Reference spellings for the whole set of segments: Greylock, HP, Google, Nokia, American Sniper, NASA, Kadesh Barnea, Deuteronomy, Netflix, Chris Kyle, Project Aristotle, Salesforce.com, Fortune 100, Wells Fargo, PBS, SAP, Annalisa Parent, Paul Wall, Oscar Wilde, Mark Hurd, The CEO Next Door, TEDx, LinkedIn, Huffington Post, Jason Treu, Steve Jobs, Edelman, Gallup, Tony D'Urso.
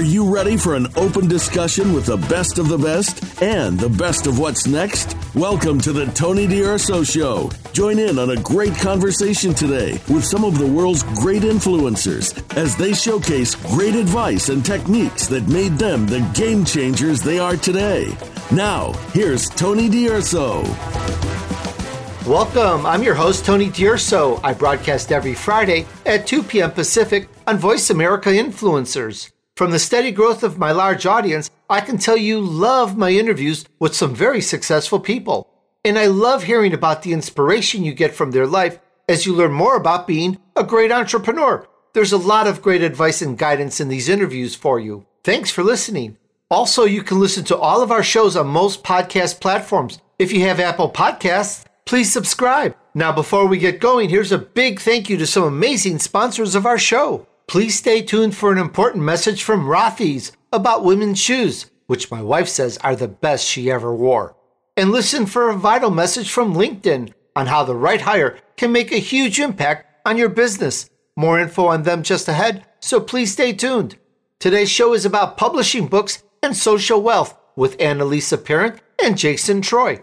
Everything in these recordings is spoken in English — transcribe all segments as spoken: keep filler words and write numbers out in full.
Are you ready for an open discussion with the best of the best and the best of what's next? Welcome to the Tony D'Urso Show. Join in on a great conversation today with some of the world's great influencers as they showcase great advice and techniques that made them the game changers they are today. Now, here's Tony D'Urso. Welcome. I'm your host, Tony D'Urso. I broadcast every Friday at two p.m. Pacific on Voice America Influencers. From the steady growth of my large audience, I can tell you love my interviews with some very successful people. And I love hearing about the inspiration you get from their life as you learn more about being a great entrepreneur. There's a lot of great advice and guidance in these interviews for you. Thanks for listening. Also, you can listen to all of our shows on most podcast platforms. If you have Apple Podcasts, please subscribe. Now, before we get going, here's a big thank you to some amazing sponsors of our show. Please stay tuned for an important message from Rothy's about women's shoes, which my wife says are the best she ever wore. And listen for a vital message from LinkedIn on how the right hire can make a huge impact on your business. More info on them just ahead, so please stay tuned. Today's show is about publishing books and social wealth with Annalisa Parent and Jason Treu.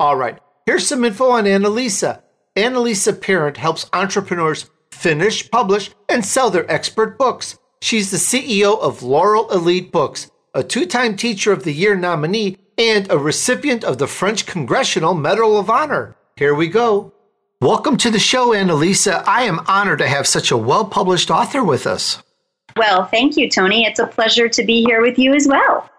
All right, here's some info on Annalisa. Annalisa Parent helps entrepreneurs finish, publish, and sell their expert books. She's the C E O of Laurel Elite Books, a two-time Teacher of the Year nominee and a recipient of the French Congressional Medal of Honor. Here we go. Welcome to the show, Annalisa. I am honored to have such a well-published author with us. Well, thank you, Tony. It's a pleasure to be here with you as well.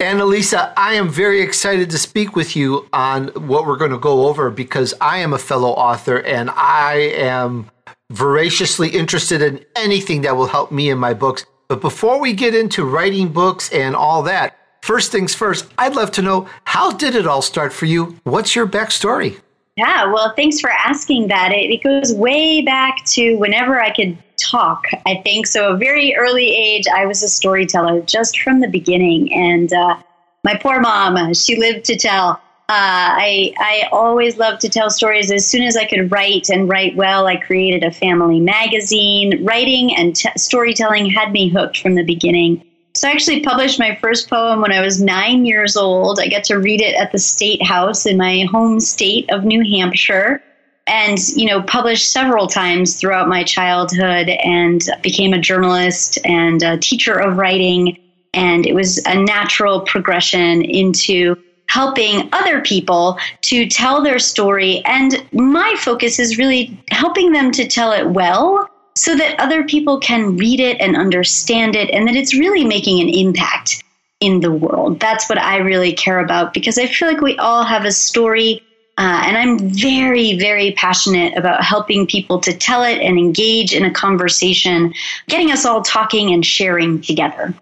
Annalisa, I am very excited to speak with you on what we're going to go over because I am a fellow author and I am voraciously interested in anything that will help me in my books. But before we get into writing books and all that, first things first, I'd love to know, how did it all start for you? What's your backstory? Yeah, well, thanks for asking that. It, it goes way back to whenever I could talk, I think. So a very early age, I was a storyteller just from the beginning. And uh, my poor mom, she lived to tell. Uh, I I always loved to tell stories. As soon as I could write and write well, I created a family magazine. Writing and t- storytelling had me hooked from the beginning. So I actually published my first poem when I was nine years old. I got to read it at the State House in my home state of New Hampshire, and, you know, published several times throughout my childhood and became a journalist and a teacher of writing. And it was a natural progression into helping other people to tell their story. And my focus is really helping them to tell it well so that other people can read it and understand it and that it's really making an impact in the world. That's what I really care about because I feel like we all have a story. Uh, and I'm very, very passionate about helping people to tell it and engage in a conversation, getting us all talking and sharing together.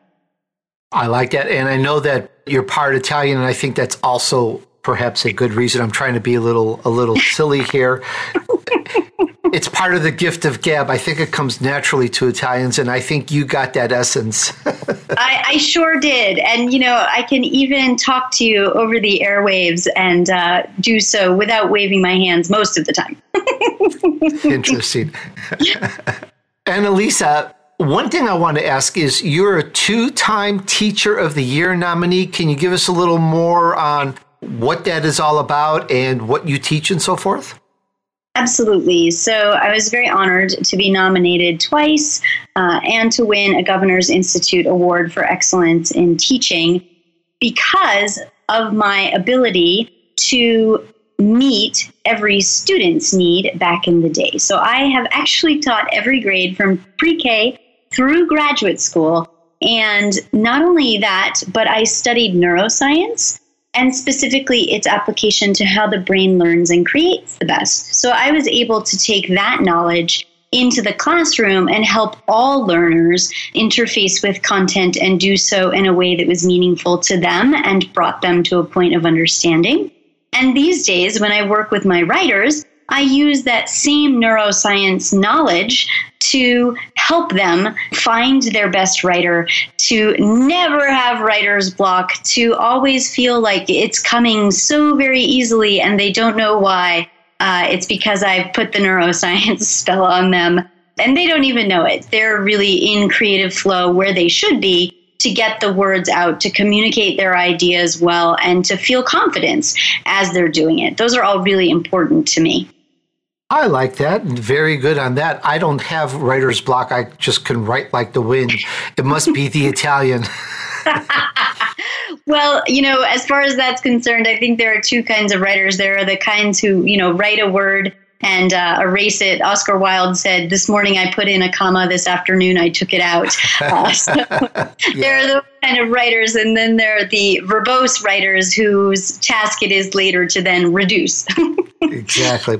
I like that. And I know that you're part Italian, and I think that's also perhaps a good reason. I'm trying to be a little a little silly here. It's part of the gift of gab. I think it comes naturally to Italians, and I think you got that essence. I, I sure did. And, you know, I can even talk to you over the airwaves and uh, do so without waving my hands most of the time. Interesting. Annalisa, one thing I want to ask is you're a two-time Teacher of the Year nominee. Can you give us a little more on what that is all about and what you teach and so forth? Absolutely. So I was very honored to be nominated twice uh, and to win a Governor's Institute Award for Excellence in Teaching because of my ability to meet every student's need back in the day. So I have actually taught every grade from pre-K through graduate school. And not only that, but I studied neuroscience and specifically its application to how the brain learns and creates the best. So I was able to take that knowledge into the classroom and help all learners interface with content and do so in a way that was meaningful to them and brought them to a point of understanding. And these days, when I work with my writers, I use that same neuroscience knowledge to help them find their best writer, to never have writer's block, to always feel like it's coming so very easily and they don't know why. Uh, it's because I've put the neuroscience spell on them and they don't even know it. They're really in creative flow where they should be to get the words out, to communicate their ideas well, and to feel confidence as they're doing it. Those are all really important to me. I like that. And very good on that. I don't have writer's block. I just can write like the wind. It must be the Italian. Well, you know, as far as that's concerned, I think there are two kinds of writers. There are the kinds who, you know, write a word and uh, erase it. Oscar Wilde said, "This morning I put in a comma. This afternoon I took it out." Uh, so yeah. There are those kind of writers, and then there are the verbose writers whose task it is later to then reduce. Exactly.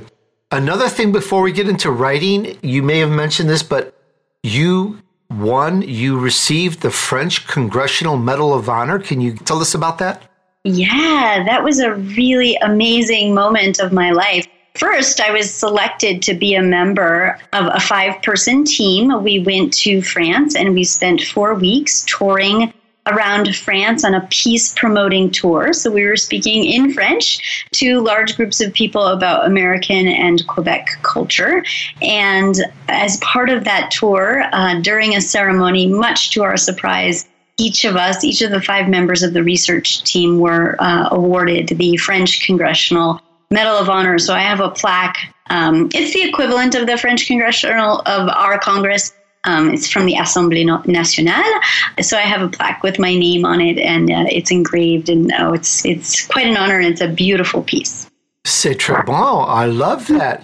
Another thing before we get into writing, you may have mentioned this, but you won, you received the French Congressional Medal of Honor. Can you tell us about that? Yeah, that was a really amazing moment of my life. First, I was selected to be a member of a five-person team. We went to France and we spent four weeks touring around France on a peace-promoting tour. So we were speaking in French to large groups of people about American and Quebec culture. And as part of that tour, uh, during a ceremony, much to our surprise, each of us, each of the five members of the research team were uh, awarded the French Congressional Medal of Honor. So I have a plaque. Um, it's the equivalent of the French Congressional of our Congress. Um, it's from the Assemblée Nationale. So I have a plaque with my name on it, and uh, it's engraved. And oh, it's it's quite an honor, and it's a beautiful piece. C'est très bon. I love that.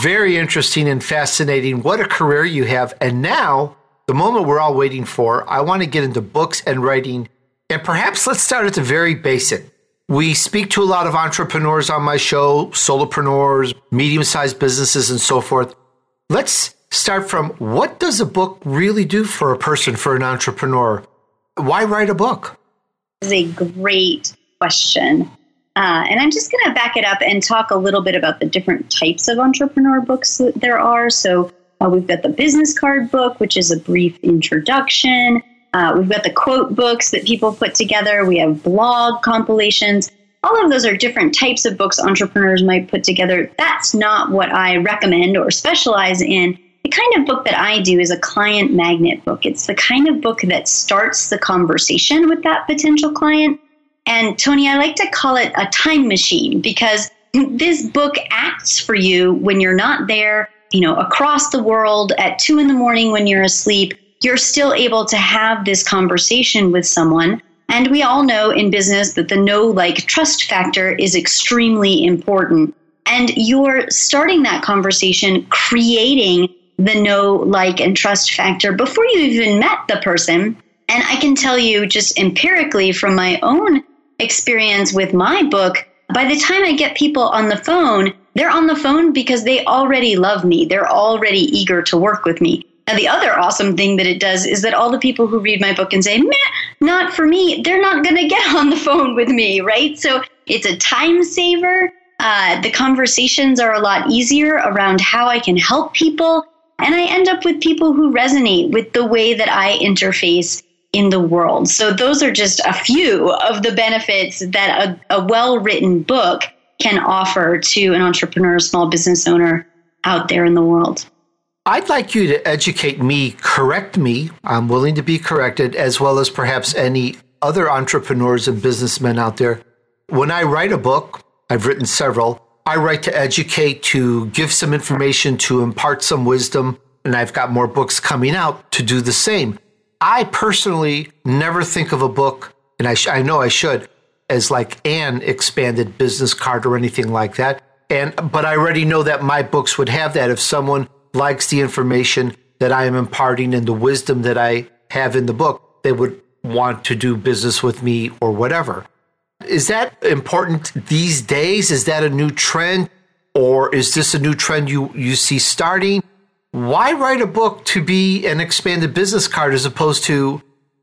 Very interesting and fascinating. What a career you have. And now, the moment we're all waiting for, I want to get into books and writing. And perhaps let's start at the very basic. We speak to a lot of entrepreneurs on my show, solopreneurs, medium-sized businesses, and so forth. Let's start from, what does a book really do for a person, for an entrepreneur? Why write a book? It's a great question. Uh, and I'm just going to back it up and talk a little bit about the different types of entrepreneur books that there are. So uh, we've got the business card book, which is a brief introduction. Uh, we've got the quote books that people put together. We have blog compilations. All of those are different types of books entrepreneurs might put together. That's not what I recommend or specialize in. The kind of book that I do is a client magnet book. It's the kind of book that starts the conversation with that potential client. And Tony, I like to call it a time machine, because this book acts for you when you're not there, you know, across the world at two in the morning when you're asleep. You're still able to have this conversation with someone. And we all know in business that the know, like, trust factor is extremely important. And you're starting that conversation, creating the know, like, and trust factor before you even met the person. And I can tell you just empirically from my own experience with my book, by the time I get people on the phone, they're on the phone because they already love me. They're already eager to work with me. Now, the other awesome thing that it does is that all the people who read my book and say, meh, not for me, they're not going to get on the phone with me, right? So it's a time saver. Uh, the conversations are a lot easier around how I can help people. And I end up with people who resonate with the way that I interface in the world. So those are just a few of the benefits that a, a well-written book can offer to an entrepreneur, small business owner out there in the world. I'd like you to educate me, correct me. I'm willing to be corrected, as well as perhaps any other entrepreneurs and businessmen out there. When I write a book, I've written several, I write to educate, to give some information, to impart some wisdom, and I've got more books coming out to do the same. I personally never think of a book, and I, sh- I know I should, as like an expanded business card or anything like that. And but I already know that my books would have that if someone likes the information that I am imparting and the wisdom that I have in the book, they would want to do business with me or whatever. Is that important these days? Is that a new trend? Or is this a new trend you, you see starting? Why write a book to be an expanded business card as opposed to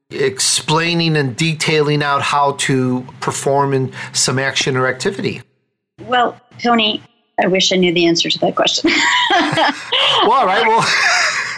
explaining and detailing out how to perform in some action or activity? Well, Tony, I wish I knew the answer to that question. Well, all right. Well,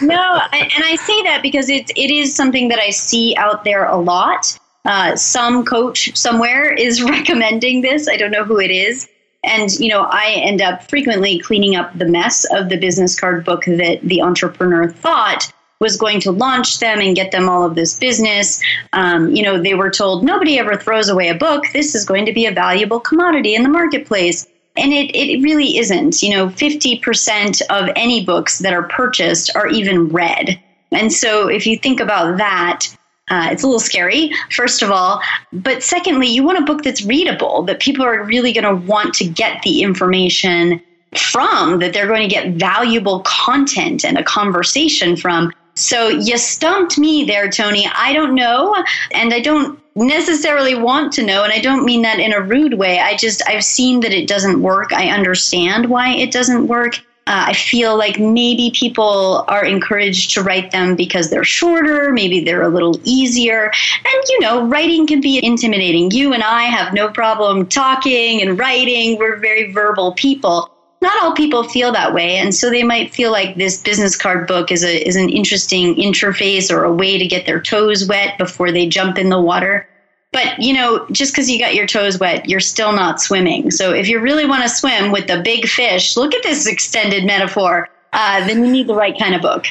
no, and I say that because it, it is something that I see out there a lot. Uh, some coach somewhere is recommending this. I don't know who it is. And, you know, I end up frequently cleaning up the mess of the business card book that the entrepreneur thought was going to launch them and get them all of this business. Um, you know, they were told nobody ever throws away a book. This is going to be a valuable commodity in the marketplace. And it, it really isn't. You know, fifty percent of any books that are purchased are even read. And so if you think about that, uh, it's a little scary, first of all. But secondly, you want a book that's readable, that people are really going to want to get the information from, that they're going to get valuable content and a conversation from. So you stumped me there, Tony. I don't know. And I don't necessarily want to know. And I don't mean that in a rude way. I just, I've seen that it doesn't work. I understand why it doesn't work. Uh, I feel like maybe people are encouraged to write them because they're shorter. Maybe they're a little easier. And, you know, writing can be intimidating. You and I have no problem talking and writing. We're very verbal people. Not all people feel that way. And so they might feel like this business card book is a is an interesting interface or a way to get their toes wet before they jump in the water. But, you know, just because you got your toes wet, you're still not swimming. So if you really want to swim with the big fish, look at this extended metaphor, uh, then you need the right kind of book.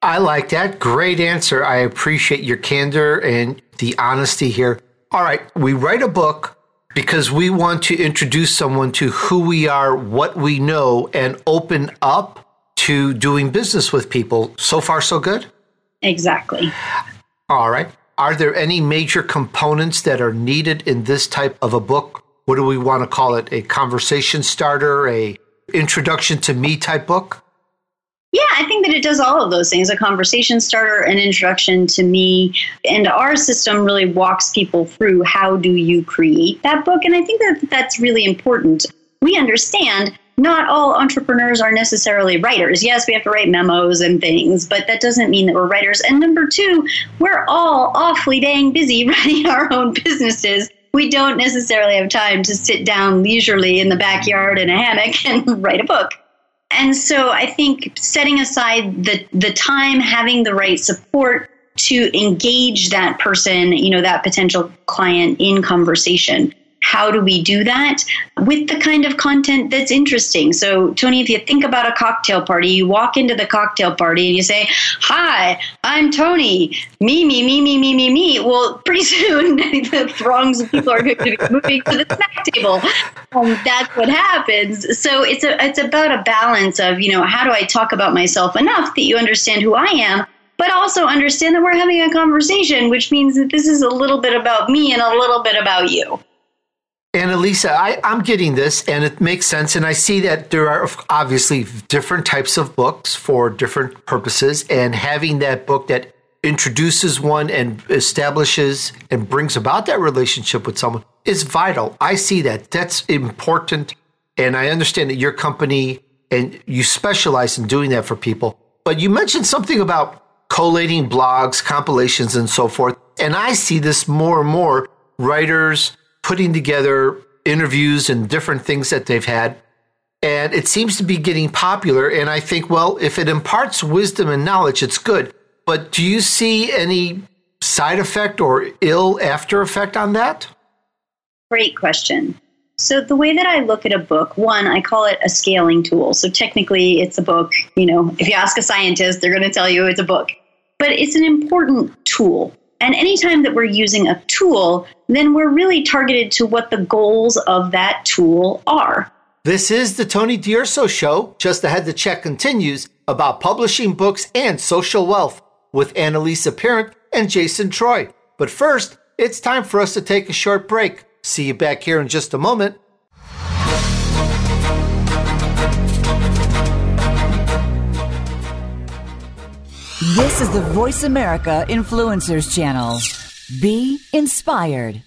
I like that. Great answer. I appreciate your candor and the honesty here. All right. We write a book because we want to introduce someone to who we are, what we know, and open up to doing business with people. So far, so good? Exactly. All right. Are there any major components that are needed in this type of a book? What do we want to call it? A conversation starter, a introduction to me type book? Yeah, I think that it does all of those things, a conversation starter, an introduction to me. And our system really walks people through how do you create that book. And I think that that's really important. We understand not all entrepreneurs are necessarily writers. Yes, we have to write memos and things, but that doesn't mean that we're writers. And number two, we're all awfully dang busy running our own businesses. We don't necessarily have time to sit down leisurely in the backyard in a hammock and write a book. And so I think setting aside the, the time, having the right support to engage that person, you know, that potential client in conversation. How do we do that? With the kind of content that's interesting. So, Tony, if you think about a cocktail party, you walk into the cocktail party and you say, hi, I'm Tony. Me, me, me, me, me, me, me. Well, pretty soon, the throngs of people are going to be moving to the snack table. Um, that's what happens. So it's a, it's about a balance of, you know, how do I talk about myself enough that you understand who I am, but also understand that we're having a conversation, which means that this is a little bit about me and a little bit about you. Annalisa, I, I'm getting this, and it makes sense. And I see that there are obviously different types of books for different purposes. And having that book that introduces one and establishes and brings about that relationship with someone is vital. I see that. That's important. And I understand that your company and you specialize in doing that for people. But you mentioned something about collating blogs, compilations, and so forth. And I see this more and more. Writers putting together interviews and different things that they've had. And it seems to be getting popular. And I think, well, if it imparts wisdom and knowledge, it's good. But do you see any side effect or ill after effect on that? Great question. So the way that I look at a book, one, I call it a scaling tool. So technically it's a book. You know, if you ask a scientist, they're going to tell you it's a book. But it's an important tool. And anytime that we're using a tool, then we're really targeted to what the goals of that tool are. This is the Tony D'Urso Show. Just Ahead, the Check continues about publishing books and social wealth with Annalisa Parent and Jason Treu. But first, it's time for us to take a short break. See you back here in just a moment. This is the Voice America Influencers Channel. Be inspired.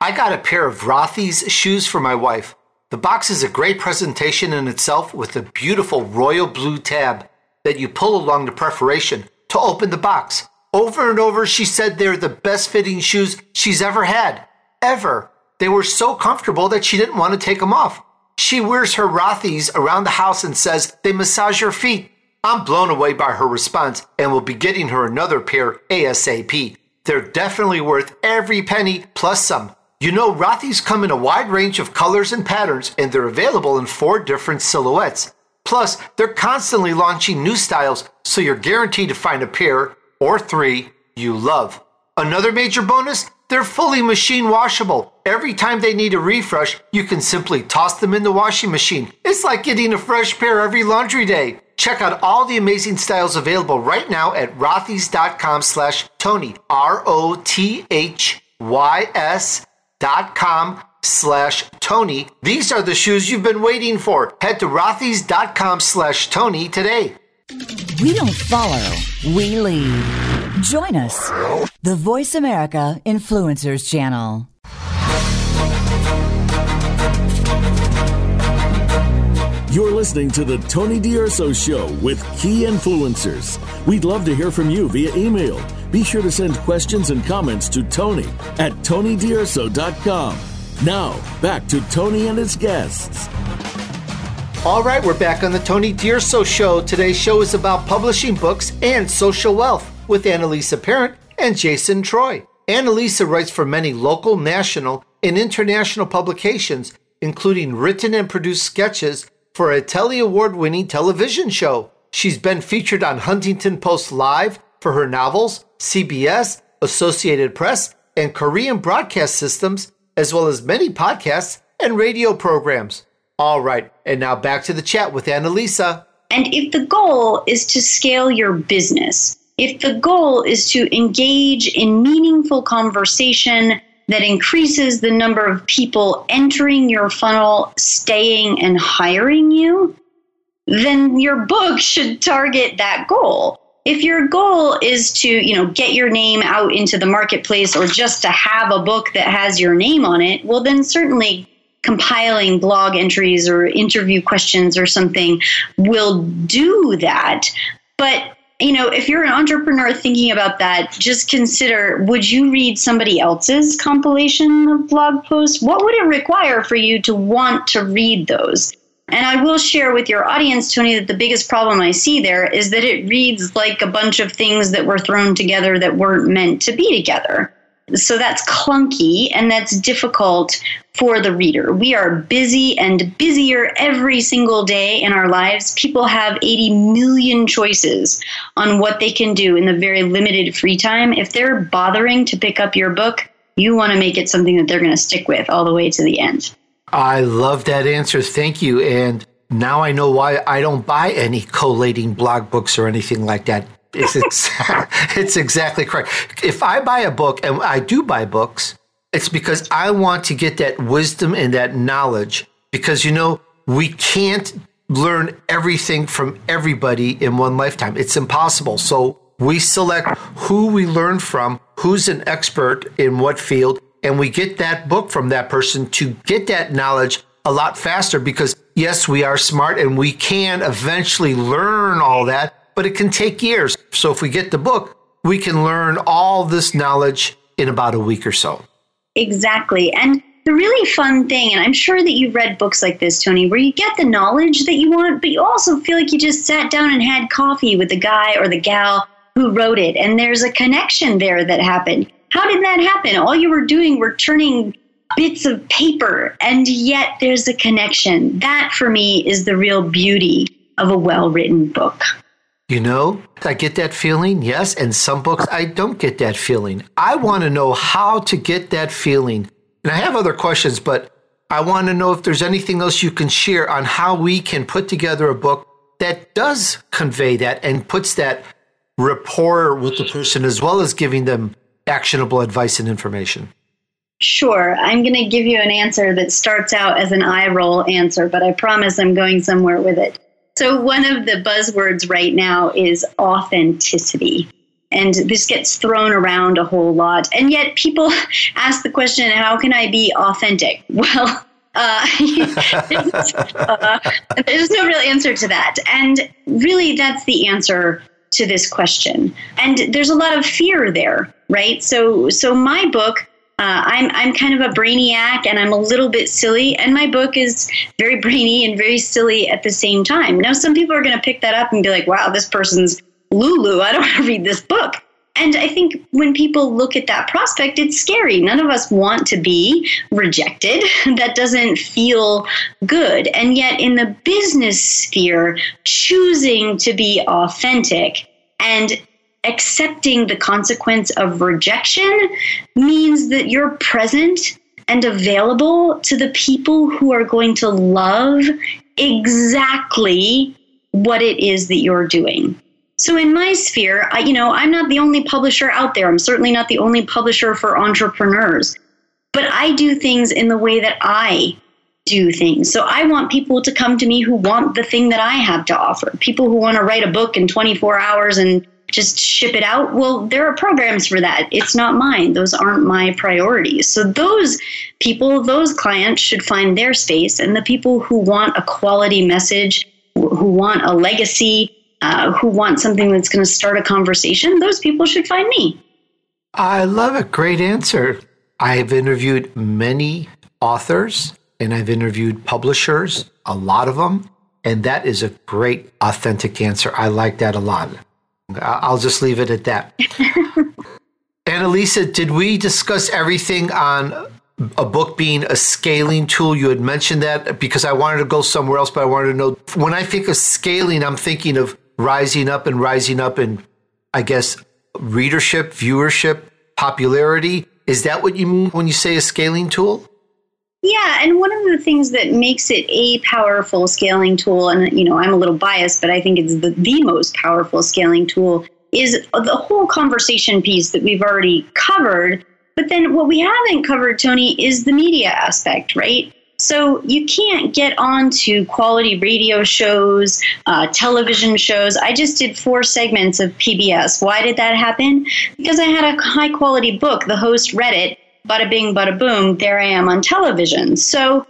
I got a pair of Rothy's shoes for my wife. The box is a great presentation in itself with a beautiful royal blue tab that you pull along the perforation to open the box. Over and over, she said they're the best fitting shoes she's ever had. Ever. They were so comfortable that she didn't want to take them off. She wears her Rothy's around the house and says they massage her feet. I'm blown away by her response and will be getting her another pair ASAP. They're definitely worth every penny plus some. You know, Rothy's come in a wide range of colors and patterns, and they're available in four different silhouettes. Plus, they're constantly launching new styles, so you're guaranteed to find a pair or three you love. Another major bonus, they're fully machine washable. Every time they need a refresh, you can simply toss them in the washing machine. It's like getting a fresh pair every laundry day. Check out all the amazing styles available right now at rothys dot com slash Tony, R O T H Y S Dot com slash Tony. These are the shoes you've been waiting for. Head to Rothy's.com slash Tony today. We don't follow, we lead. Join us, the Voice America Influencers Channel. You're listening to The Tony D'Urso Show with key influencers. We'd love to hear from you via email. Be sure to send questions and comments to Tony at Tony D'Urso dot com. Now, back to Tony and his guests. All right, we're back on the Tony D'Urso Show. Today's show is about publishing books and social wealth with Annalisa Parent and Jason Treu. Annalisa writes for many local, national, and international publications, including written and produced sketches for a Telly Award-winning television show. She's been featured on Huffington Post Live for her novels, C B S, Associated Press, and Korean broadcast systems, as well as many podcasts and radio programs. All right, and now back to the chat with Annalisa. And if the goal is to scale your business, if the goal is to engage in meaningful conversation that increases the number of people entering your funnel, staying and hiring you, then your book should target that goal. If your goal is to, you know, get your name out into the marketplace or just to have a book that has your name on it, well, then certainly compiling blog entries or interview questions or something will do that. But, you know, if you're an entrepreneur thinking about that, just consider, would you read somebody else's compilation of blog posts? What would it require for you to want to read those? And I will share with your audience, Tony, that the biggest problem I see there is that it reads like a bunch of things that were thrown together that weren't meant to be together. So that's clunky and that's difficult for the reader. We are busy and busier every single day in our lives. People have eighty million choices on what they can do in the very limited free time. If they're bothering to pick up your book, you want to make it something that they're going to stick with all the way to the end. I love that answer. Thank you. And now I know why I don't buy any collating blog books or anything like that. It's, ex- it's exactly correct. If I buy a book, and I do buy books, it's because I want to get that wisdom and that knowledge. Because, you know, we can't learn everything from everybody in one lifetime. It's impossible. So we select who we learn from, who's an expert in what field, and we get that book from that person to get that knowledge a lot faster because, yes, we are smart and we can eventually learn all that, but it can take years. So if we get the book, we can learn all this knowledge in about a week or so. Exactly. And the really fun thing, and I'm sure that you've read books like this, Tony, where you get the knowledge that you want, but you also feel like you just sat down and had coffee with the guy or the gal who wrote it. And there's a connection there that happened. How did that happen? All you were doing were turning bits of paper, and yet there's a connection. That, for me, is the real beauty of a well-written book. You know, I get that feeling, yes, and some books I don't get that feeling. I want to know how to get that feeling. And I have other questions, but I want to know if there's anything else you can share on how we can put together a book that does convey that and puts that rapport with the person as well as giving them actionable advice and information. Sure. I'm going to give you an answer that starts out as an eye roll answer, but I promise I'm going somewhere with it. So one of the buzzwords right now is authenticity. And this gets thrown around a whole lot. And yet people ask the question, how can I be authentic? Well, Uh, there's, uh, there's no real answer to that. And really, that's the answer to this question. And there's a lot of fear there, right? So so my book, uh, I'm I'm kind of a brainiac and I'm a little bit silly. And my book is very brainy and very silly at the same time. Now, some people are going to pick that up and be like, wow, this person's Lulu. I don't want to read this book. And I think when people look at that prospect, it's scary. None of us want to be rejected. That doesn't feel good. And yet in the business sphere, choosing to be authentic and accepting the consequence of rejection means that you're present and available to the people who are going to love exactly what it is that you're doing. So in my sphere, I, you know, I'm not the only publisher out there. I'm certainly not the only publisher for entrepreneurs. But I do things in the way that I do things. So I want people to come to me who want the thing that I have to offer. People who want to write a book in twenty-four hours and just ship it out. Well, there are programs for that. It's not mine. Those aren't my priorities. So those people, those clients should find their space. And the people who want a quality message, who want a legacy, Uh, who want something that's going to start a conversation, those people should find me. I love it. Great answer. I have interviewed many authors and I've interviewed publishers, a lot of them. And that is a great, authentic answer. I like that a lot. I'll just leave it at that. Annalisa, did we discuss everything on a book being a scaling tool? You had mentioned that because I wanted to go somewhere else, but I wanted to know, when I think of scaling, I'm thinking of rising up and rising up in, I guess, readership, viewership, popularity. Is that what you mean when you say a scaling tool? Yeah. And one of the things that makes it a powerful scaling tool, and, you know, I'm a little biased, but I think it's the, the most powerful scaling tool, is the whole conversation piece that we've already covered. But then what we haven't covered, Tony, is the media aspect, right? So you can't get on to quality radio shows, uh, television shows. I just did four segments of P B S. Why did that happen? Because I had a high quality book. The host read it, bada bing, bada boom, there I am on television. So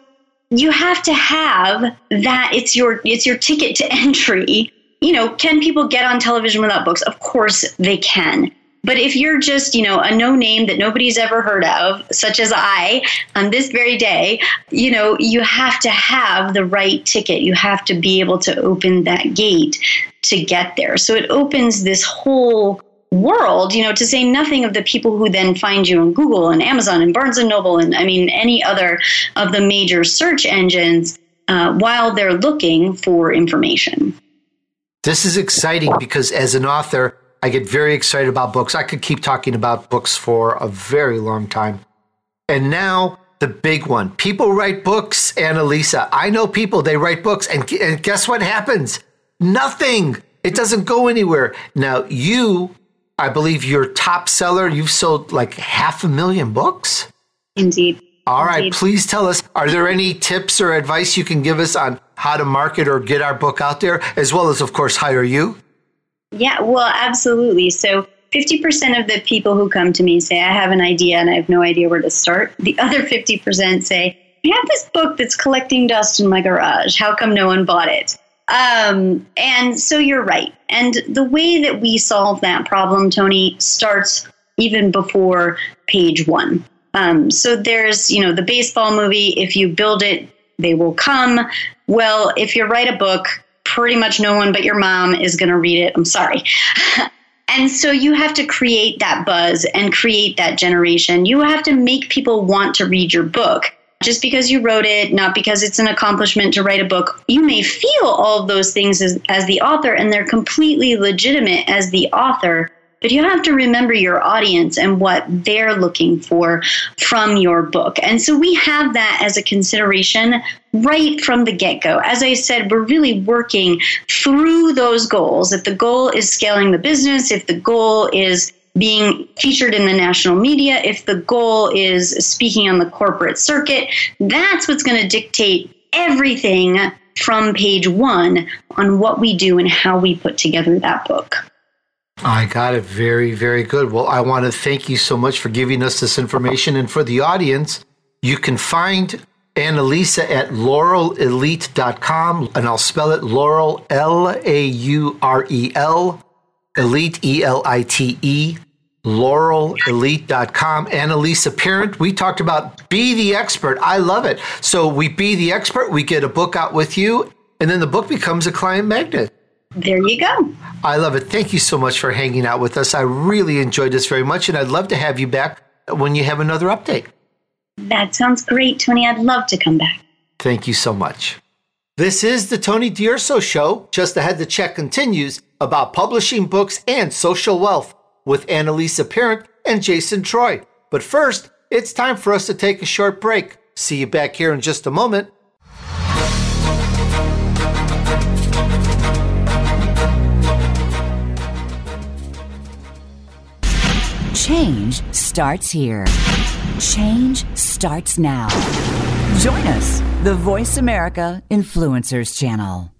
you have to have that. It's your it's your ticket to entry. You know, can people get on television without books? Of course they can. But if you're just, you know, a no name that nobody's ever heard of, such as I, on this very day, you know, you have to have the right ticket. You have to be able to open that gate to get there. So it opens this whole world, you know, to say nothing of the people who then find you on Google and Amazon and Barnes and Noble and, I mean, any other of the major search engines uh, while they're looking for information. This is exciting because as an author, I get very excited about books. I could keep talking about books for a very long time. And now the big one. People write books, Annalisa. I know people, they write books. And, and guess what happens? Nothing. It doesn't go anywhere. Now you, I believe your top seller, you've sold like half a million books? Indeed. All right. Indeed. Please tell us, are there any tips or advice you can give us on how to market or get our book out there, as well as, of course, hire you? Yeah, well, absolutely. So fifty percent of the people who come to me say, I have an idea and I have no idea where to start. The other fifty percent say, I have this book that's collecting dust in my garage. How come no one bought it? Um, and so you're right. And the way that we solve that problem, Tony, starts even before page one. Um, so there's, you know, the baseball movie, if you build it, they will come. Well, if you write a book, pretty much no one but your mom is going to read it. I'm sorry. And so you have to create that buzz and create that generation. You have to make people want to read your book just because you wrote it, not because it's an accomplishment to write a book. You may feel all of those things as, as the author, and they're completely legitimate as the author, but you have to remember your audience and what they're looking for from your book. And so we have that as a consideration right from the get-go. As I said, we're really working through those goals. If the goal is scaling the business, if the goal is being featured in the national media, if the goal is speaking on the corporate circuit, that's what's going to dictate everything from page one on what we do and how we put together that book. I got it. Very, very good. Well, I want to thank you so much for giving us this information. And for the audience, you can find Annalisa at laurel elite dot com. And I'll spell it Laurel, L A U R E L, Elite, E L I T E, laurel elite dot com. Annalisa Parent, we talked about Be the Expert. I love it. So we Be the Expert. We get a book out with you. And then the book becomes a client magnet. There you go. I love it. Thank you so much for hanging out with us. I really enjoyed this very much, and I'd love to have you back when you have another update. That sounds great, Tony. I'd love to come back. Thank you so much. This is the Tony D'Urso Show. Just Ahead, the Check continues about publishing books and social wealth with Annalisa Parent and Jason Treu. But first, it's time for us to take a short break. See you back here in just a moment. Change starts here. Change starts now. Join us, the Voice America Influencers Channel.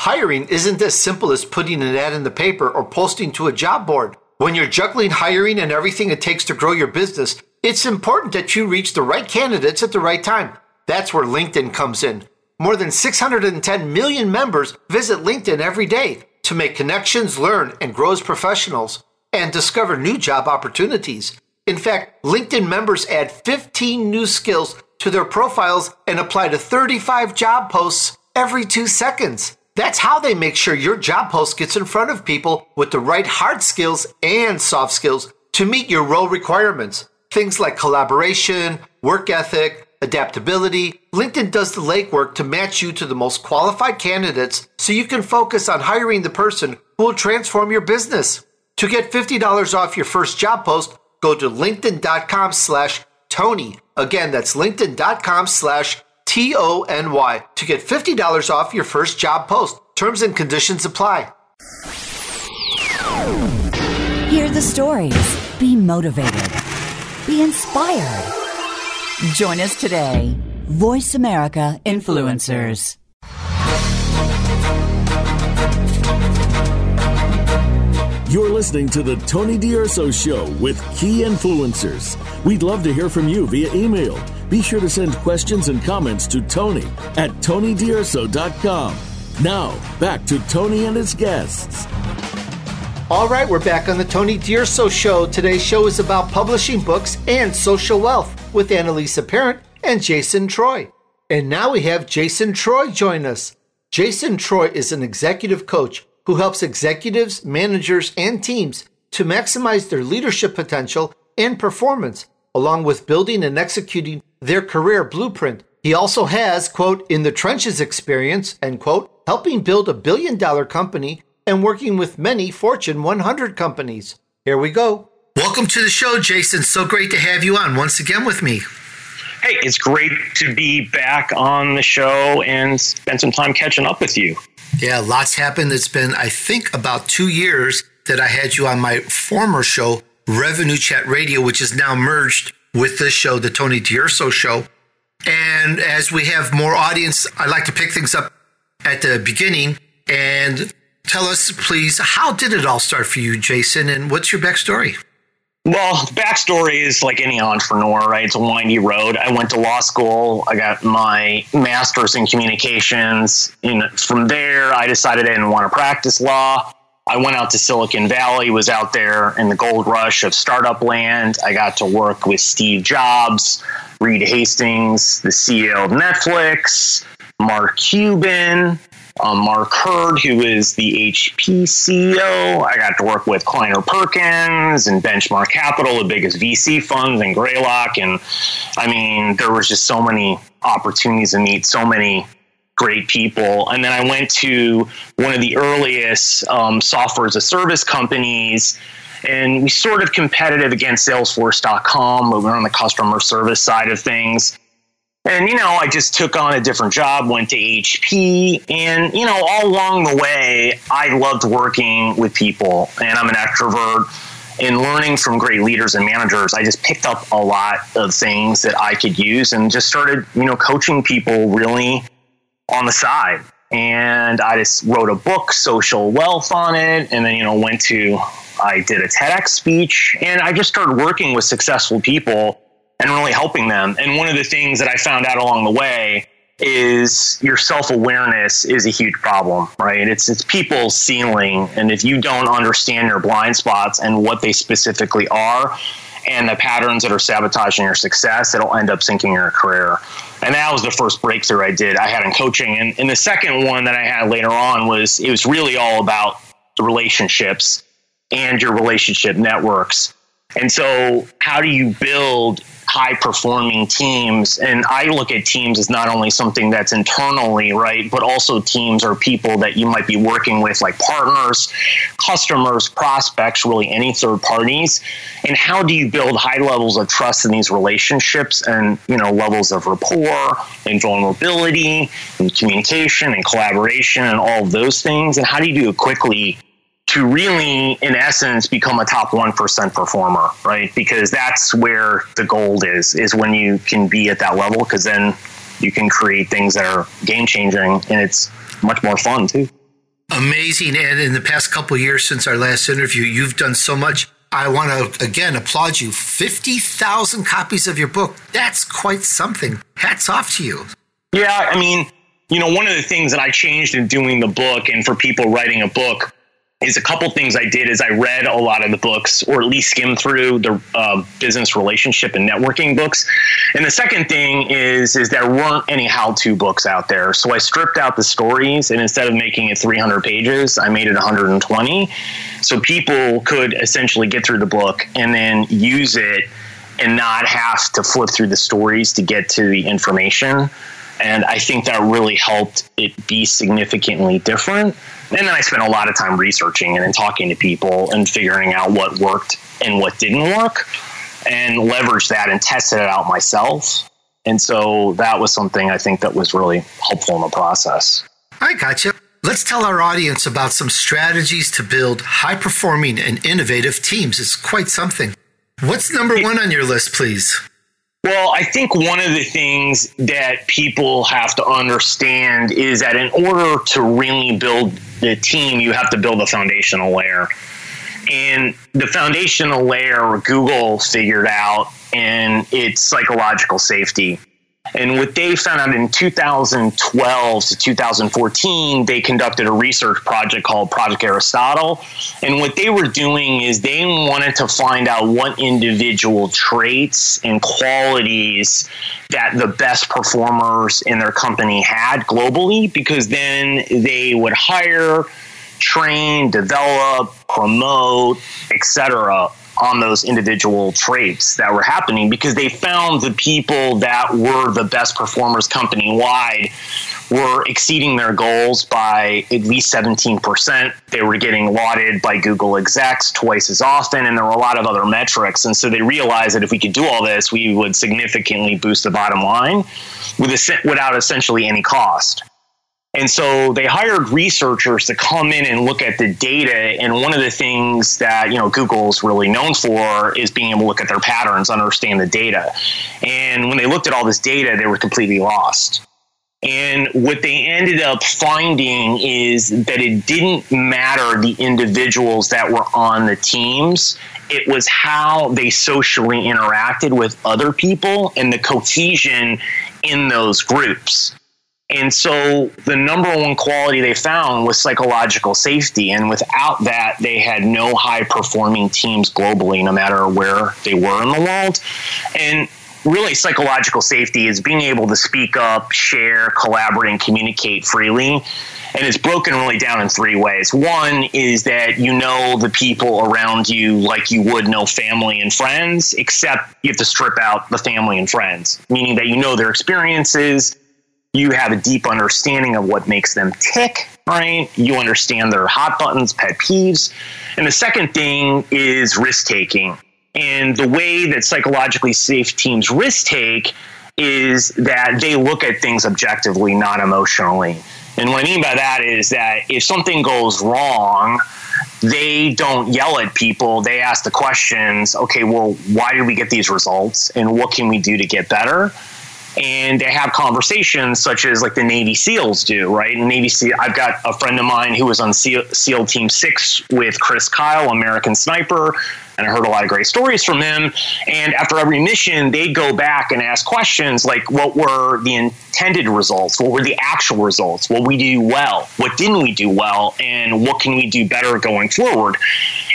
Hiring isn't as simple as putting an ad in the paper or posting to a job board. When you're juggling hiring and everything it takes to grow your business, it's important that you reach the right candidates at the right time. That's where LinkedIn comes in. More than six hundred ten million members visit LinkedIn every day to make connections, learn, and grow as professionals, and discover new job opportunities. In fact, LinkedIn members add fifteen new skills to their profiles and apply to thirty-five job posts every two seconds. That's how they make sure your job post gets in front of people with the right hard skills and soft skills to meet your role requirements. Things like collaboration, work ethic, adaptability. LinkedIn does the legwork to match you to the most qualified candidates so you can focus on hiring the person who will transform your business. To get fifty dollars off your first job post, go to linkedin.com slash Tony. Again, that's linkedin.com slash T O N Y to get fifty dollars off your first job post. Terms and conditions apply. Hear the stories. Be motivated. Be inspired. Join us today. Voice America Influencers. You're listening to The Tony D'Urso Show with Key Influencers. We'd love to hear from you via email. Be sure to send questions and comments to Tony at tony d'urso dot com. Now, back to Tony and his guests. All right, we're back on The Tony D'Urso Show. Today's show is about publishing books and social wealth with Annalisa Parent and Jason Treu. And now we have Jason Treu join us. Jason Treu is an executive coach who helps executives, managers, and teams to maximize their leadership potential and performance, along with building and executing their career blueprint. He also has, quote, in the trenches experience, end quote, helping build a billion-dollar company and working with many Fortune one hundred companies. Here we go. Welcome to the show, Jason. So great to have you on once again with me. Hey, it's great to be back on the show and spend some time catching up with you. Yeah, lots happened. It's been, I think, about two years that I had you on my former show, Revenue Chat Radio, which is now merged with this show, the Tony D'Urso Show. And as we have more audience, I'd like to pick things up at the beginning and tell us, please, how did it all start for you, Jason, and what's your backstory? Well, the backstory is like any entrepreneur, right? It's a windy road. I went to law school. I got my master's in communications. And from there, I decided I didn't want to practice law. I went out to Silicon Valley, was out there in the gold rush of startup land. I got to work with Steve Jobs, Reed Hastings, the C E O of Netflix, Mark Cuban, um, Mark Hurd, who is the H P C E O. I got to work with Kleiner Perkins and Benchmark Capital, the biggest V C funds, and Greylock. And I mean, there was just so many opportunities to meet so many great people. And then I went to one of the earliest um, software as a service companies, and we sort of competed against Salesforce dot com. We were on the customer service side of things. And, you know, I just took on a different job, went to H P, and, you know, all along the way, I loved working with people, and I'm an extrovert, and learning from great leaders and managers, I just picked up a lot of things that I could use and just started, you know, coaching people really on the side. And I just wrote a book, Social Wealth, on it, and then, you know, went to, I did a TEDx speech, and I just started working with successful people and really helping them. And one of the things that I found out along the way is your self-awareness is a huge problem, right? It's it's people's ceiling. And if you don't understand your blind spots and what they specifically are and the patterns that are sabotaging your success, it'll end up sinking your career. And that was the first breakthrough I did, I had in coaching. And, and the second one that I had later on was, it was really all about the relationships and your relationship networks. And so how do you build high performing teams? And I look at teams as not only something that's internally, right, but also teams are people that you might be working with, like partners, customers, prospects, really any third parties. And how do you build high levels of trust in these relationships and, you know, levels of rapport and vulnerability and communication and collaboration and all of those things? And how do you do it quickly to really, in essence, become a top one percent performer, right? Because that's where the gold is, is when you can be at that level, because then you can create things that are game-changing, and it's much more fun, too. Amazing. And in the past couple of years since our last interview, you've done so much. I want to, again, applaud you. fifty thousand copies of your book. That's quite something. Hats off to you. Yeah, I mean, you know, one of the things that I changed in doing the book and for people writing a book is a couple things I did is I read a lot of the books, or at least skimmed through the uh, business relationship and networking books. And the second thing is, is there weren't any how-to books out there. So I stripped out the stories, and instead of making it three hundred pages, I made it one hundred twenty. So people could essentially get through the book and then use it and not have to flip through the stories to get to the information. And I think that really helped it be significantly different. And then I spent a lot of time researching and then talking to people and figuring out what worked and what didn't work, and leveraged that and tested it out myself. And so that was something I think that was really helpful in the process. I gotcha. Let's tell our audience about some strategies to build high-performing and innovative teams. It's quite something. What's number one on your list, please? Well, I think one of the things that people have to understand is that in order to really build the team, you have to build a foundational layer. And the foundational layer, Google figured out, and it's psychological safety. And what they found out in two thousand twelve to two thousand fourteen, they conducted a research project called Project Aristotle. And what they were doing is they wanted to find out what individual traits and qualities that the best performers in their company had globally, because then they would hire, train, develop, promote, et cetera, on those individual traits that were happening, because they found the people that were the best performers company-wide were exceeding their goals by at least seventeen percent. They were getting lauded by Google execs twice as often, and there were a lot of other metrics. And so they realized that if we could do all this, we would significantly boost the bottom line with a, without essentially any cost. And so they hired researchers to come in and look at the data. And one of the things that, you know, Google's really known for is being able to look at their patterns, understand the data. And when they looked at all this data, they were completely lost. And what they ended up finding is that it didn't matter the individuals that were on the teams. It was how they socially interacted with other people and the cohesion in those groups. And so the number one quality they found was psychological safety. And without that, they had no high-performing teams globally, no matter where they were in the world. And really, psychological safety is being able to speak up, share, collaborate, and communicate freely. And it's broken really down in three ways. One is that you know the people around you like you would know family and friends, except you have to strip out the family and friends, meaning that you know their experiences. You have a deep understanding of what makes them tick, right? You understand their hot buttons, pet peeves. And the second thing is risk-taking. And the way that psychologically safe teams risk-take is that they look at things objectively, not emotionally. And what I mean by that is that if something goes wrong, they don't yell at people. They ask the questions, okay, well, why did we get these results? And what can we do to get better? And they have conversations such as like the Navy SEALs do, right? And Navy SEAL, I've got a friend of mine who was on SEAL Team six with Chris Kyle, American Sniper, and I heard a lot of great stories from him. And after every mission, they'd go back and ask questions like, what were the intended results? What were the actual results? What did we do well? What didn't we do well? And what can we do better going forward?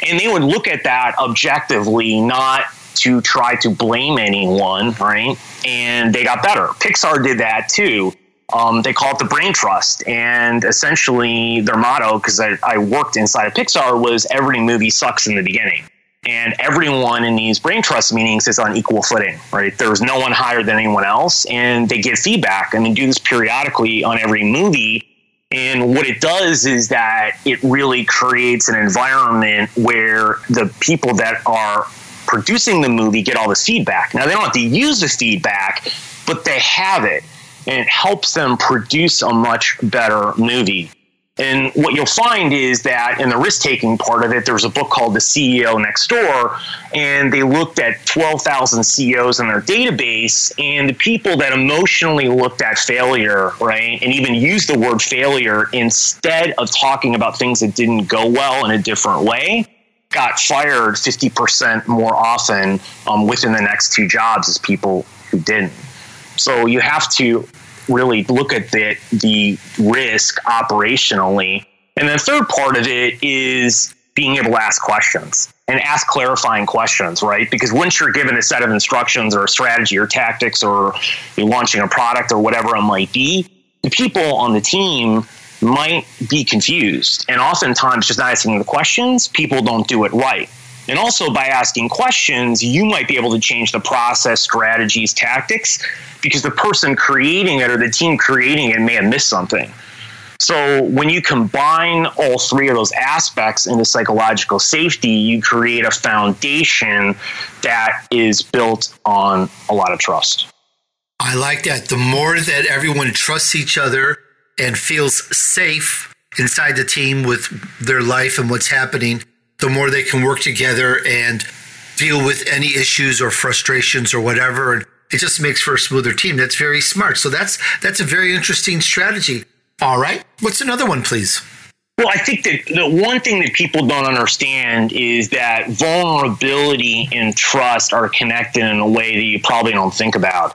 And they would look at that objectively, not to try to blame anyone, right? And they got better. Pixar did that too. Um, they call it the brain trust. And essentially their motto, because I, I worked inside of Pixar, was every movie sucks in the beginning. And everyone in these brain trust meetings is on equal footing, right? There's no one higher than anyone else. And they give feedback. I mean, do this periodically on every movie. And what it does is that it really creates an environment where the people that are producing the movie get all this feedback. Now, they don't have to use the feedback, but they have it. And it helps them produce a much better movie. And what you'll find is that in the risk-taking part of it, there was a book called The C E O Next Door, and they looked at twelve thousand C E Os in their database, and the people that emotionally looked at failure, right, and even used the word failure instead of talking about things that didn't go well in a different way, got fired fifty percent more often um, within the next two jobs as people who didn't. So you have to really look at the the risk operationally. And the third part of it is being able to ask questions and ask clarifying questions, right? Because once you're given a set of instructions or a strategy or tactics or you're launching a product or whatever it might be, the people on the team might be confused. And oftentimes just not asking the questions, people don't do it right. And also by asking questions, you might be able to change the process, strategies, tactics, because the person creating it or the team creating it may have missed something. So when you combine all three of those aspects into psychological safety, you create a foundation that is built on a lot of trust. I like that. The more that everyone trusts each other and feels safe inside the team with their life and what's happening, the more they can work together and deal with any issues or frustrations or whatever. And it just makes for a smoother team. That's very smart. So that's that's a very interesting strategy. All right. What's another one, please? Well, I think that the one thing that people don't understand is that vulnerability and trust are connected in a way that you probably don't think about.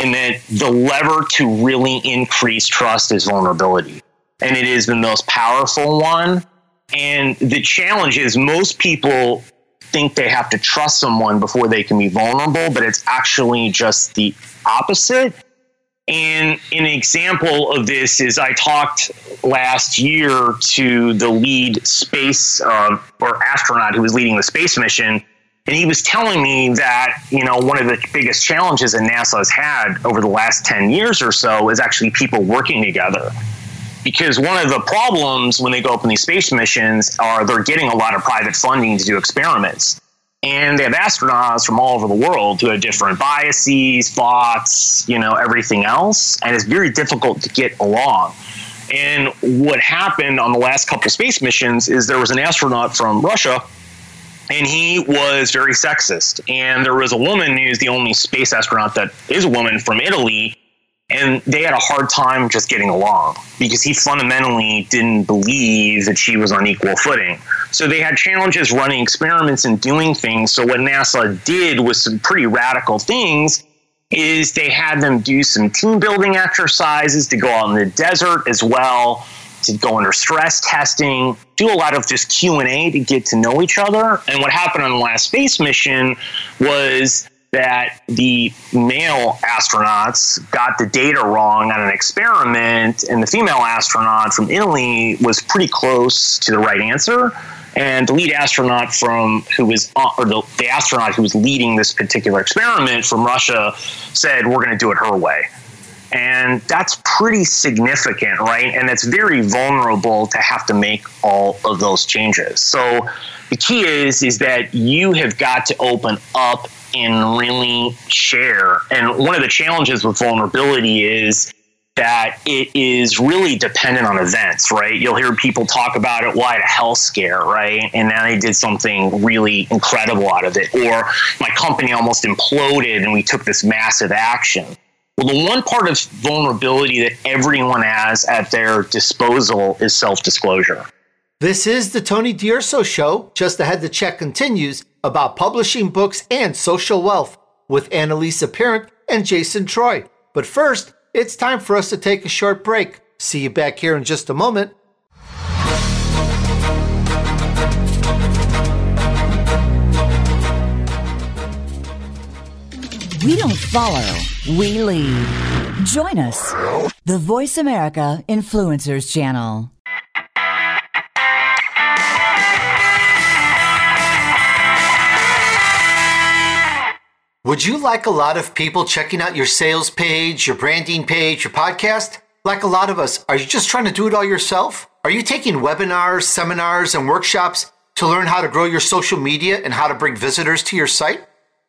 And that the lever to really increase trust is vulnerability. And it is the most powerful one. And the challenge is most people think they have to trust someone before they can be vulnerable, but it's actually just the opposite. And an example of this is I talked last year to the lead space uh, or astronaut who was leading the space mission. And he was telling me that, you know, one of the biggest challenges that NASA has had over the last ten years or so is actually people working together. Because one of the problems when they go up on these space missions are they're getting a lot of private funding to do experiments. And they have astronauts from all over the world who have different biases, thoughts, you know, everything else. And it's very difficult to get along. And what happened on the last couple of space missions is there was an astronaut from Russia, and he was very sexist. And there was a woman who's the only space astronaut that is a woman from Italy. And they had a hard time just getting along because he fundamentally didn't believe that she was on equal footing. So they had challenges running experiments and doing things. So what NASA did was some pretty radical things is they had them do some team building exercises to go out in the desert as well, to go under stress testing, do a lot of just Q and A to get to know each other. And what happened on the last space mission was that the male astronauts got the data wrong on an experiment, and the female astronaut from Italy was pretty close to the right answer. And the lead astronaut from who was, or the, the astronaut who was leading this particular experiment from Russia said, we're going to do it her way. And that's pretty significant, right? And it's very vulnerable to have to make all of those changes. So the key is, is that you have got to open up and really share. And one of the challenges with vulnerability is that it is really dependent on events, right? You'll hear people talk about it, well, I had a health scare, right? And now they did something really incredible out of it. Or my company almost imploded and we took this massive action. Well, the one part of vulnerability that everyone has at their disposal is self-disclosure. This is the Tony D'Urso Show. Just Ahead, the Check continues about publishing books and social wealth with Annalisa Parent and Jason Treu. But first, it's time for us to take a short break. See you back here in just a moment. We don't follow, we lead. Join us, the Voice America Influencers Channel. Would you like a lot of people checking out your sales page, your branding page, your podcast? Like a lot of us, are you just trying to do it all yourself? Are you taking webinars, seminars, and workshops to learn how to grow your social media and how to bring visitors to your site?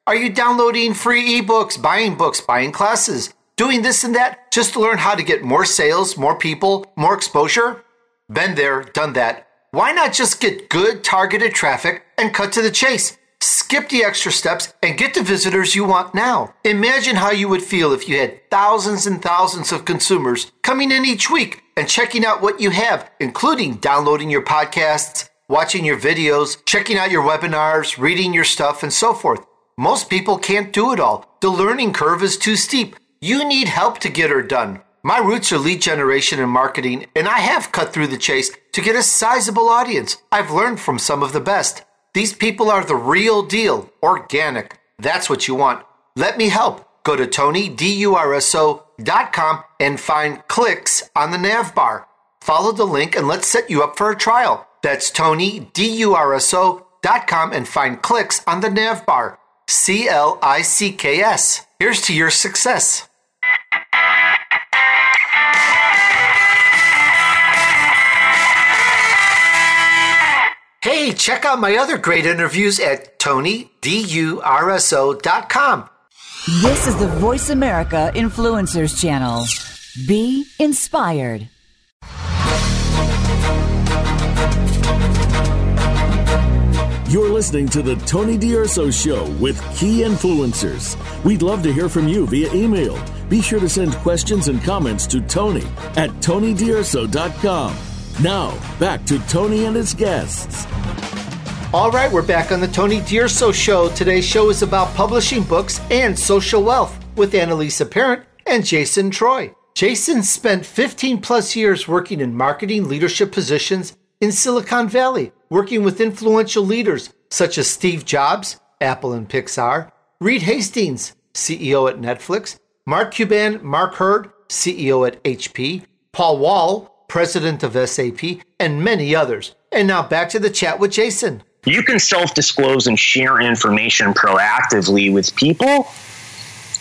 Are you downloading free ebooks, buying books, buying classes, doing this and that just to learn how to get more sales, more people, more exposure? Been there, done that. Why not just get good targeted traffic and cut to the chase? Skip the extra steps and get the visitors you want now. Imagine how you would feel if you had thousands and thousands of consumers coming in each week and checking out what you have, including downloading your podcasts, watching your videos, checking out your webinars, reading your stuff, and so forth. Most people can't do it all. The learning curve is too steep. You need help to get her done. My roots are lead generation and marketing, and I have cut through the chase to get a sizable audience. I've learned from some of the best. These people are the real deal, organic. That's what you want. Let me help. Go to Tony D U R S O dot com and find clicks on the nav bar. Follow the link and let's set you up for a trial. That's Tony D U R S O dot com and find clicks on the nav bar. C L I C K S. Here's to your success. Hey, check out my other great interviews at Tony D U R S O dot com. This is the Voice America Influencers Channel. Be inspired. You're listening to The Tony D'Urso Show with Key Influencers. We'd love to hear from you via email. Be sure to send questions and comments to Tony at Tony D U R S O dot com. Now, back to Tony and his guests. All right, we're back on the Tony D'Urso Show. Today's show is about publishing books and social wealth with Annalisa Parent and Jason Treu. Jason spent fifteen plus years working in marketing leadership positions in Silicon Valley, working with influential leaders such as Steve Jobs, Apple and Pixar, Reed Hastings, C E O at Netflix, Mark Cuban, Mark Hurd, C E O at H P, Paul Wall, president of S A P, and many others. And now back to the chat with Jason. You can self-disclose and share information proactively with people,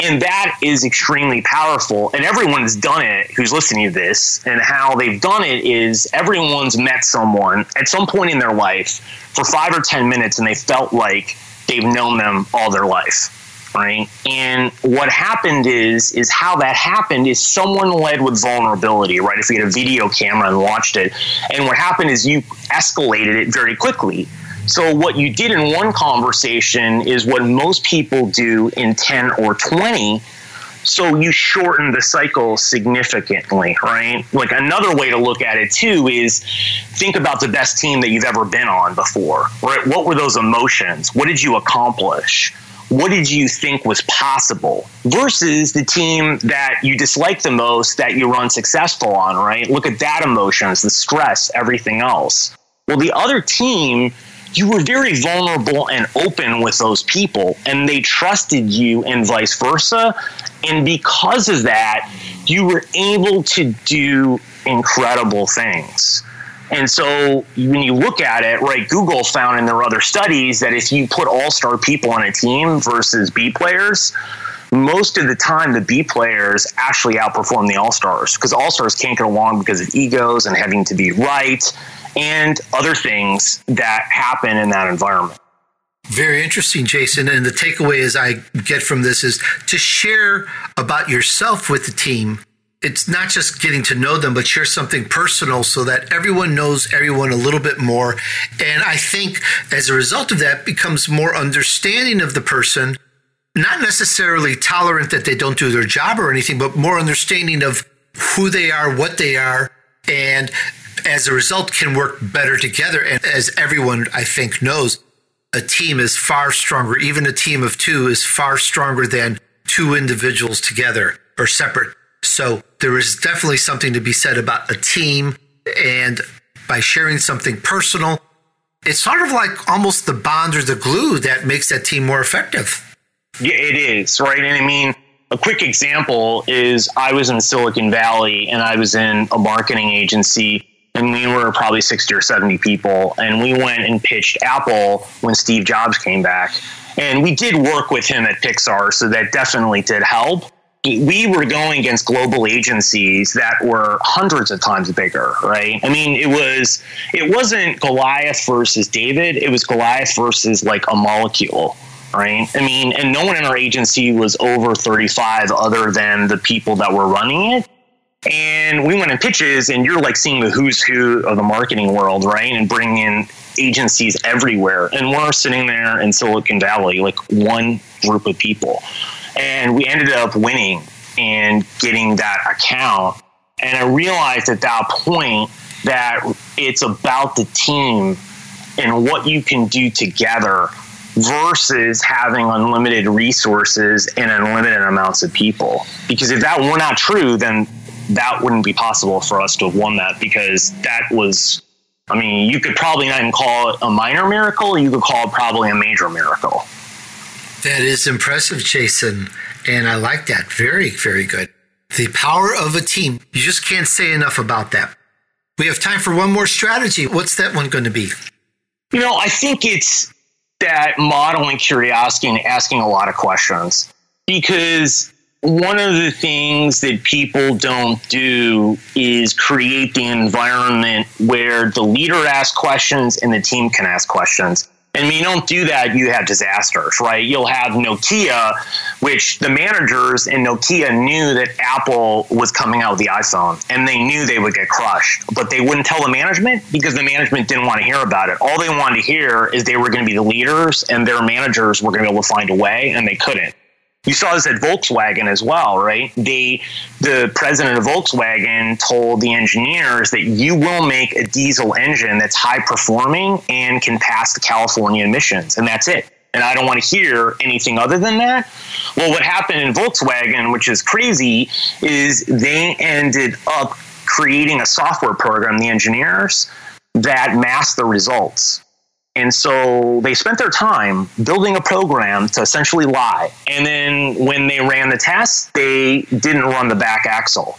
and that is extremely powerful. And everyone's done it who's listening to this, and how they've done it is everyone's met someone at some point in their life for five or ten minutes, and they felt like they've known them all their life. Right. And what happened is, is how that happened is someone led with vulnerability, right? If you had a video camera and watched it. And what happened is you escalated it very quickly. So what you did in one conversation is what most people do in ten or twenty. So you shorten the cycle significantly, right? Like another way to look at it too is think about the best team that you've ever been on before, right? What were those emotions? What did you accomplish? What did you think was possible versus the team that you dislike the most that you were unsuccessful on, right? Look at that emotions, the stress, everything else. Well, the other team, you were very vulnerable and open with those people, and they trusted you and vice versa. And because of that, you were able to do incredible things. And so when you look at it, right, Google found in their other studies that if you put all-star people on a team versus B players, most of the time the B players actually outperform the all-stars because all-stars can't get along because of egos and having to be right and other things that happen in that environment. Very interesting, Jason. And the takeaway is I get from this is to share about yourself with the team. It's not just getting to know them, but share something personal so that everyone knows everyone a little bit more. And I think as a result of that becomes more understanding of the person, not necessarily tolerant that they don't do their job or anything, but more understanding of who they are, what they are, and as a result can work better together. And as everyone, I think, knows, a team is far stronger. Even a team of two is far stronger than two individuals together or separate. So there is definitely something to be said about a team, and by sharing something personal, it's sort of like almost the bond or the glue that makes that team more effective. It is, right? And I mean, a quick example is I was in Silicon Valley and I was in a marketing agency and we were probably sixty or seventy people. And we went and pitched Apple when Steve Jobs came back. And we did work with him at Pixar, so that definitely did help. We were going against global agencies that were hundreds of times bigger, right? I mean, it was, it wasn't Goliath versus David. It was Goliath versus like a molecule, right? I mean, and no one in our agency was over thirty-five other than the people that were running it. And we went in pitches and you're like seeing the who's who of the marketing world, right? And bring in agencies everywhere. And we're sitting there in Silicon Valley, like one group of people. And we ended up winning and getting that account. And I realized at that point that it's about the team and what you can do together versus having unlimited resources and unlimited amounts of people. Because if that were not true, then that wouldn't be possible for us to have won that, because that was, I mean, you could probably not even call it a minor miracle. You could call it probably a major miracle. That is impressive, Jason, and I like that. Very, very good. The power of a team. You just can't say enough about that. We have time for one more strategy. What's that one going to be? You know, I think it's that modeling curiosity and asking a lot of questions, because one of the things that people don't do is create the environment where the leader asks questions and the team can ask questions. And when you don't do that, you have disasters, right? You'll have Nokia, which the managers in Nokia knew that Apple was coming out with the iPhone, and they knew they would get crushed, but they wouldn't tell the management because the management didn't want to hear about it. All they wanted to hear is they were going to be the leaders and their managers were going to be able to find a way, and they couldn't. You saw this at Volkswagen as well, right? They, the president of Volkswagen told the engineers that you will make a diesel engine that's high performing and can pass the California emissions. And that's it. And I don't want to hear anything other than that. Well, what happened in Volkswagen, which is crazy, is they ended up creating a software program, the engineers, that masked the results. And so they spent their time building a program to essentially lie. And then when they ran the test, they didn't run the back axle.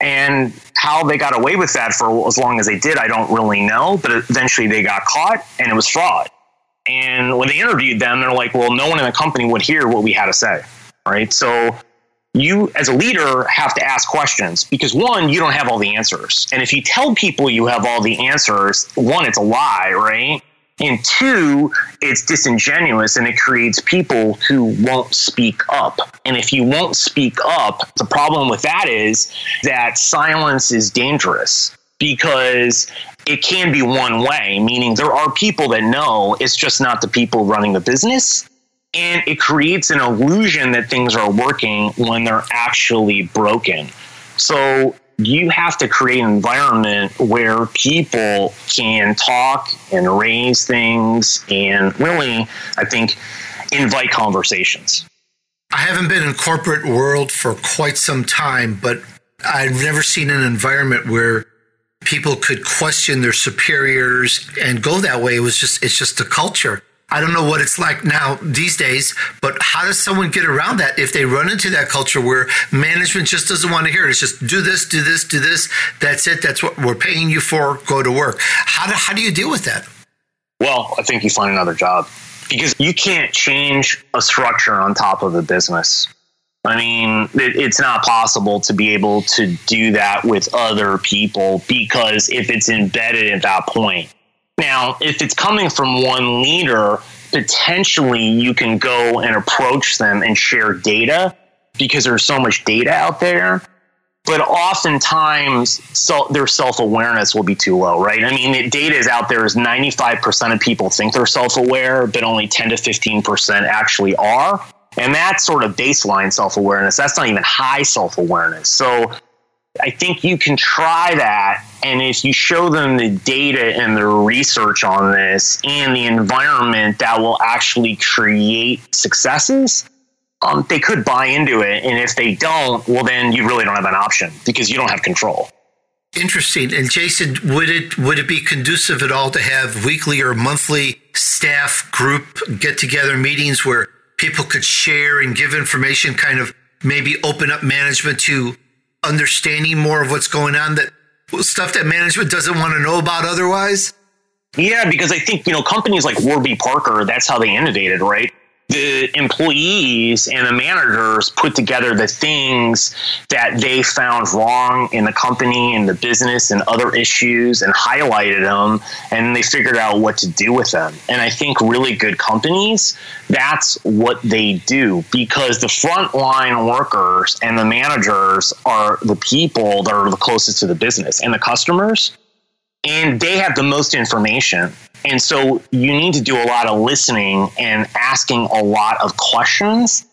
And how they got away with that for as long as they did, I don't really know. But eventually they got caught and it was fraud. And when they interviewed them, they're like, well, no one in the company would hear what we had to say. Right. So you as a leader have to ask questions, because one, you don't have all the answers. And if you tell people you have all the answers, one, it's a lie. Right. And two, it's disingenuous and it creates people who won't speak up. And if you won't speak up, the problem with that is that silence is dangerous, because it can be one way, meaning there are people that know, it's just not the people running the business. And it creates an illusion that things are working when they're actually broken. So you have to create an environment where people can talk and raise things and really, I think, invite conversations. I haven't been in corporate world for quite some time, but I've never seen an environment where people could question their superiors and go that way. It was just, it's just the culture. I don't know what it's like now these days, but how does someone get around that if they run into that culture where management just doesn't want to hear it? It's just do this, do this, do this. That's it. That's what we're paying you for. Go to work. How do, how do you deal with that? Well, I think you find another job, because you can't change a structure on top of a business. I mean, it, it's not possible to be able to do that with other people, because if it's embedded at that point. Now, if it's coming from one leader, potentially you can go and approach them and share data, because there's so much data out there. But oftentimes, so their self-awareness will be too low, right? I mean, the data is out there is ninety-five percent of people think they're self-aware, but only ten to fifteen percent actually are. And that's sort of baseline self-awareness. That's not even high self-awareness. So I think you can try that. And if you show them the data and the research on this and the environment that will actually create successes, um, they could buy into it. And if they don't, well, then you really don't have an option, because you don't have control. Interesting. And Jason, would it would it be conducive at all to have weekly or monthly staff group get-together meetings where people could share and give information, kind of maybe open up management to understanding more of what's going on, that stuff that management doesn't want to know about otherwise? Yeah, because I think, you know, companies like Warby Parker, that's how they innovated, right? The employees and the managers put together the things that they found wrong in the company and the business and other issues and highlighted them, and they figured out what to do with them. And I think really good companies, that's what they do, because the frontline workers and the managers are the people that are the closest to the business and the customers, and they have the most information. And so you need to do a lot of listening and asking a lot of questions,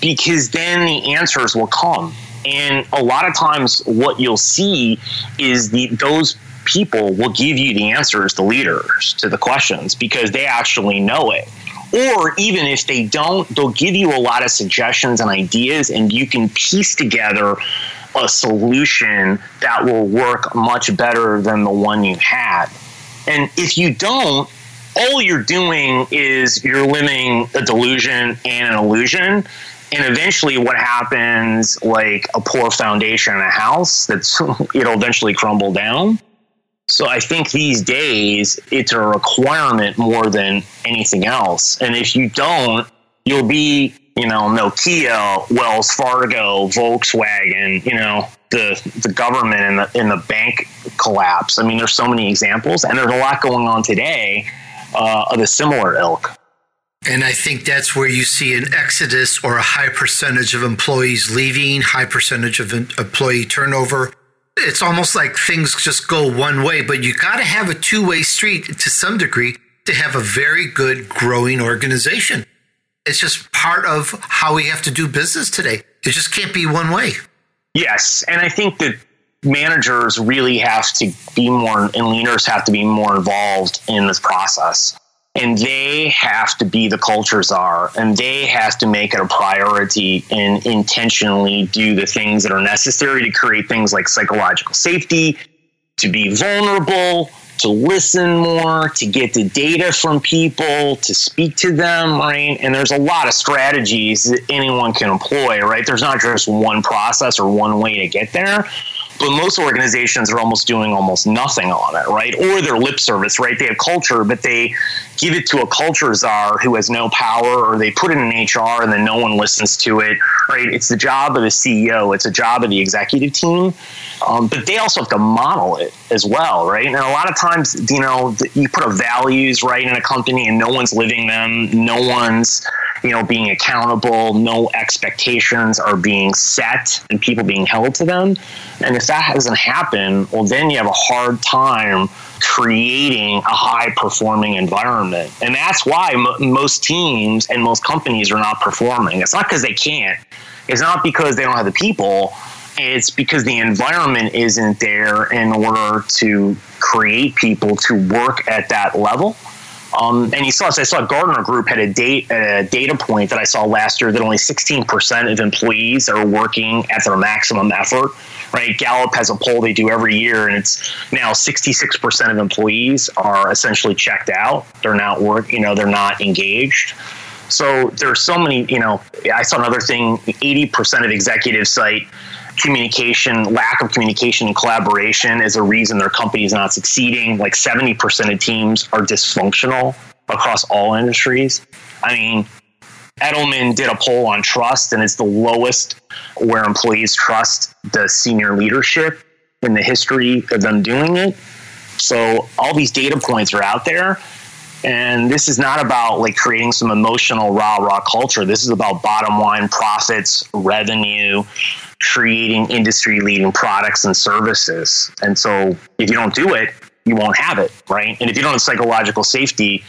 because then the answers will come. And a lot of times what you'll see is the those people will give you the answers, the leaders, to the questions, because they actually know it. Or even if they don't, they'll give you a lot of suggestions and ideas, and you can piece together a solution that will work much better than the one you had. And if you don't, all you're doing is you're limiting a delusion and an illusion. And eventually what happens, like a poor foundation in a house, that's it'll eventually crumble down. So I think these days it's a requirement more than anything else. And if you don't, you'll be, you know, Nokia, Wells Fargo, Volkswagen, you know, the, the government and the, and the bank collapse. I mean, there's so many examples, and there's a lot going on today uh, of a similar ilk. And I think that's where you see an exodus or a high percentage of employees leaving, high percentage of employee turnover. It's almost like things just go one way, but you got to have a two-way street to some degree to have a very good growing organization. It's just part of how we have to do business today. It just can't be one way. Yes. And I think that managers really have to be more, and leaders have to be more involved in this process. And they have to be the culture czar, and they have to make it a priority and intentionally do the things that are necessary to create things like psychological safety, to be vulnerable, to listen more, to get the data from people, to speak to them, right? And there's a lot of strategies that anyone can employ, right? There's not just one process or one way to get there. But most organizations are almost doing almost nothing on it, right? Or they're lip service, right? They have culture, but they give it to a culture czar who has no power, or they put it in H R and then no one listens to it, right? It's the job of the C E O. It's a job of the executive team. Um, but they also have to model it as well, right? And a lot of times, you know, you put a values, right, in a company and no one's living them. No one's, you know, being accountable. No expectations are being set and people being held to them. And if that doesn't happen, well, then you have a hard time creating a high-performing environment. And that's why m- most teams and most companies are not performing. It's not because they can't. It's not because they don't have the people. It's because the environment isn't there in order to create people to work at that level. Um, and you saw this. I saw Gartner Group had a, date, a data point that I saw last year that only sixteen percent of employees are working at their maximum effort, right? Gallup has a poll they do every year, and it's now sixty-six percent of employees are essentially checked out. They're not work, you know, they're not engaged. So there are so many, you know, I saw another thing, eighty percent of executives cite communication, lack of communication and collaboration is a reason their company is not succeeding. Like seventy percent of teams are dysfunctional across all industries. I mean, Edelman did a poll on trust, and it's the lowest where employees trust the senior leadership in the history of them doing it. So all these data points are out there. And this is not about like creating some emotional rah-rah culture. This is about bottom line profits, revenue, creating industry-leading products and services. And so if you don't do it, you won't have it, right? And if you don't have psychological safety,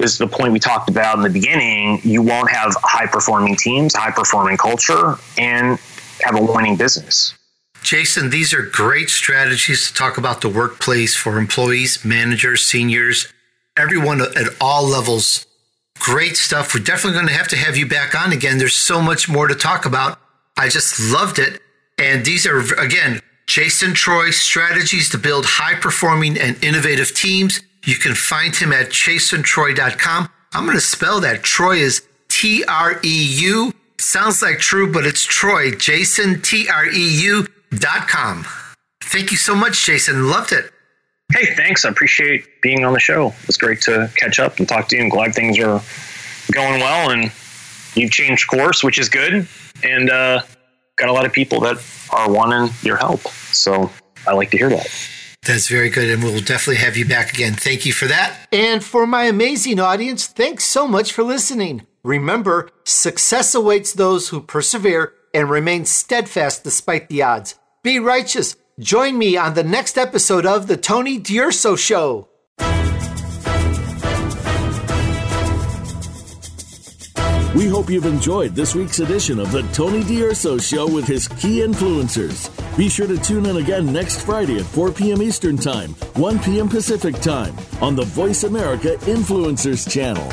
this is the point we talked about in the beginning, you won't have high-performing teams, high-performing culture, and have a winning business. Jason, these are great strategies to talk about the workplace for employees, managers, seniors, everyone at all levels. Great stuff. We're definitely going to have to have you back on again. There's so much more to talk about. I just loved it. And these are, again, Jason Treu, strategies to build high-performing and innovative teams. You can find him at jason treu dot com. I'm going to spell that. Treu is T R E U. Sounds like true, but it's Troy. Jason Treu dot com. Thank you so much, Jason. Loved it. Hey, thanks. I appreciate being on the show. It's great to catch up and talk to you. I'm glad things are going well and you've changed course, which is good. And uh, got a lot of people that are wanting your help. So I like to hear that. That's very good. And we'll definitely have you back again. Thank you for that. And for my amazing audience, thanks so much for listening. Remember, success awaits those who persevere and remain steadfast despite the odds. Be righteous. Join me on the next episode of The Tony D'Urso Show. We hope you've enjoyed this week's edition of The Tony D'Urso Show with his key influencers. Be sure to tune in again next Friday at four p.m. Eastern Time, one p.m. Pacific Time on the Voice America Influencers channel.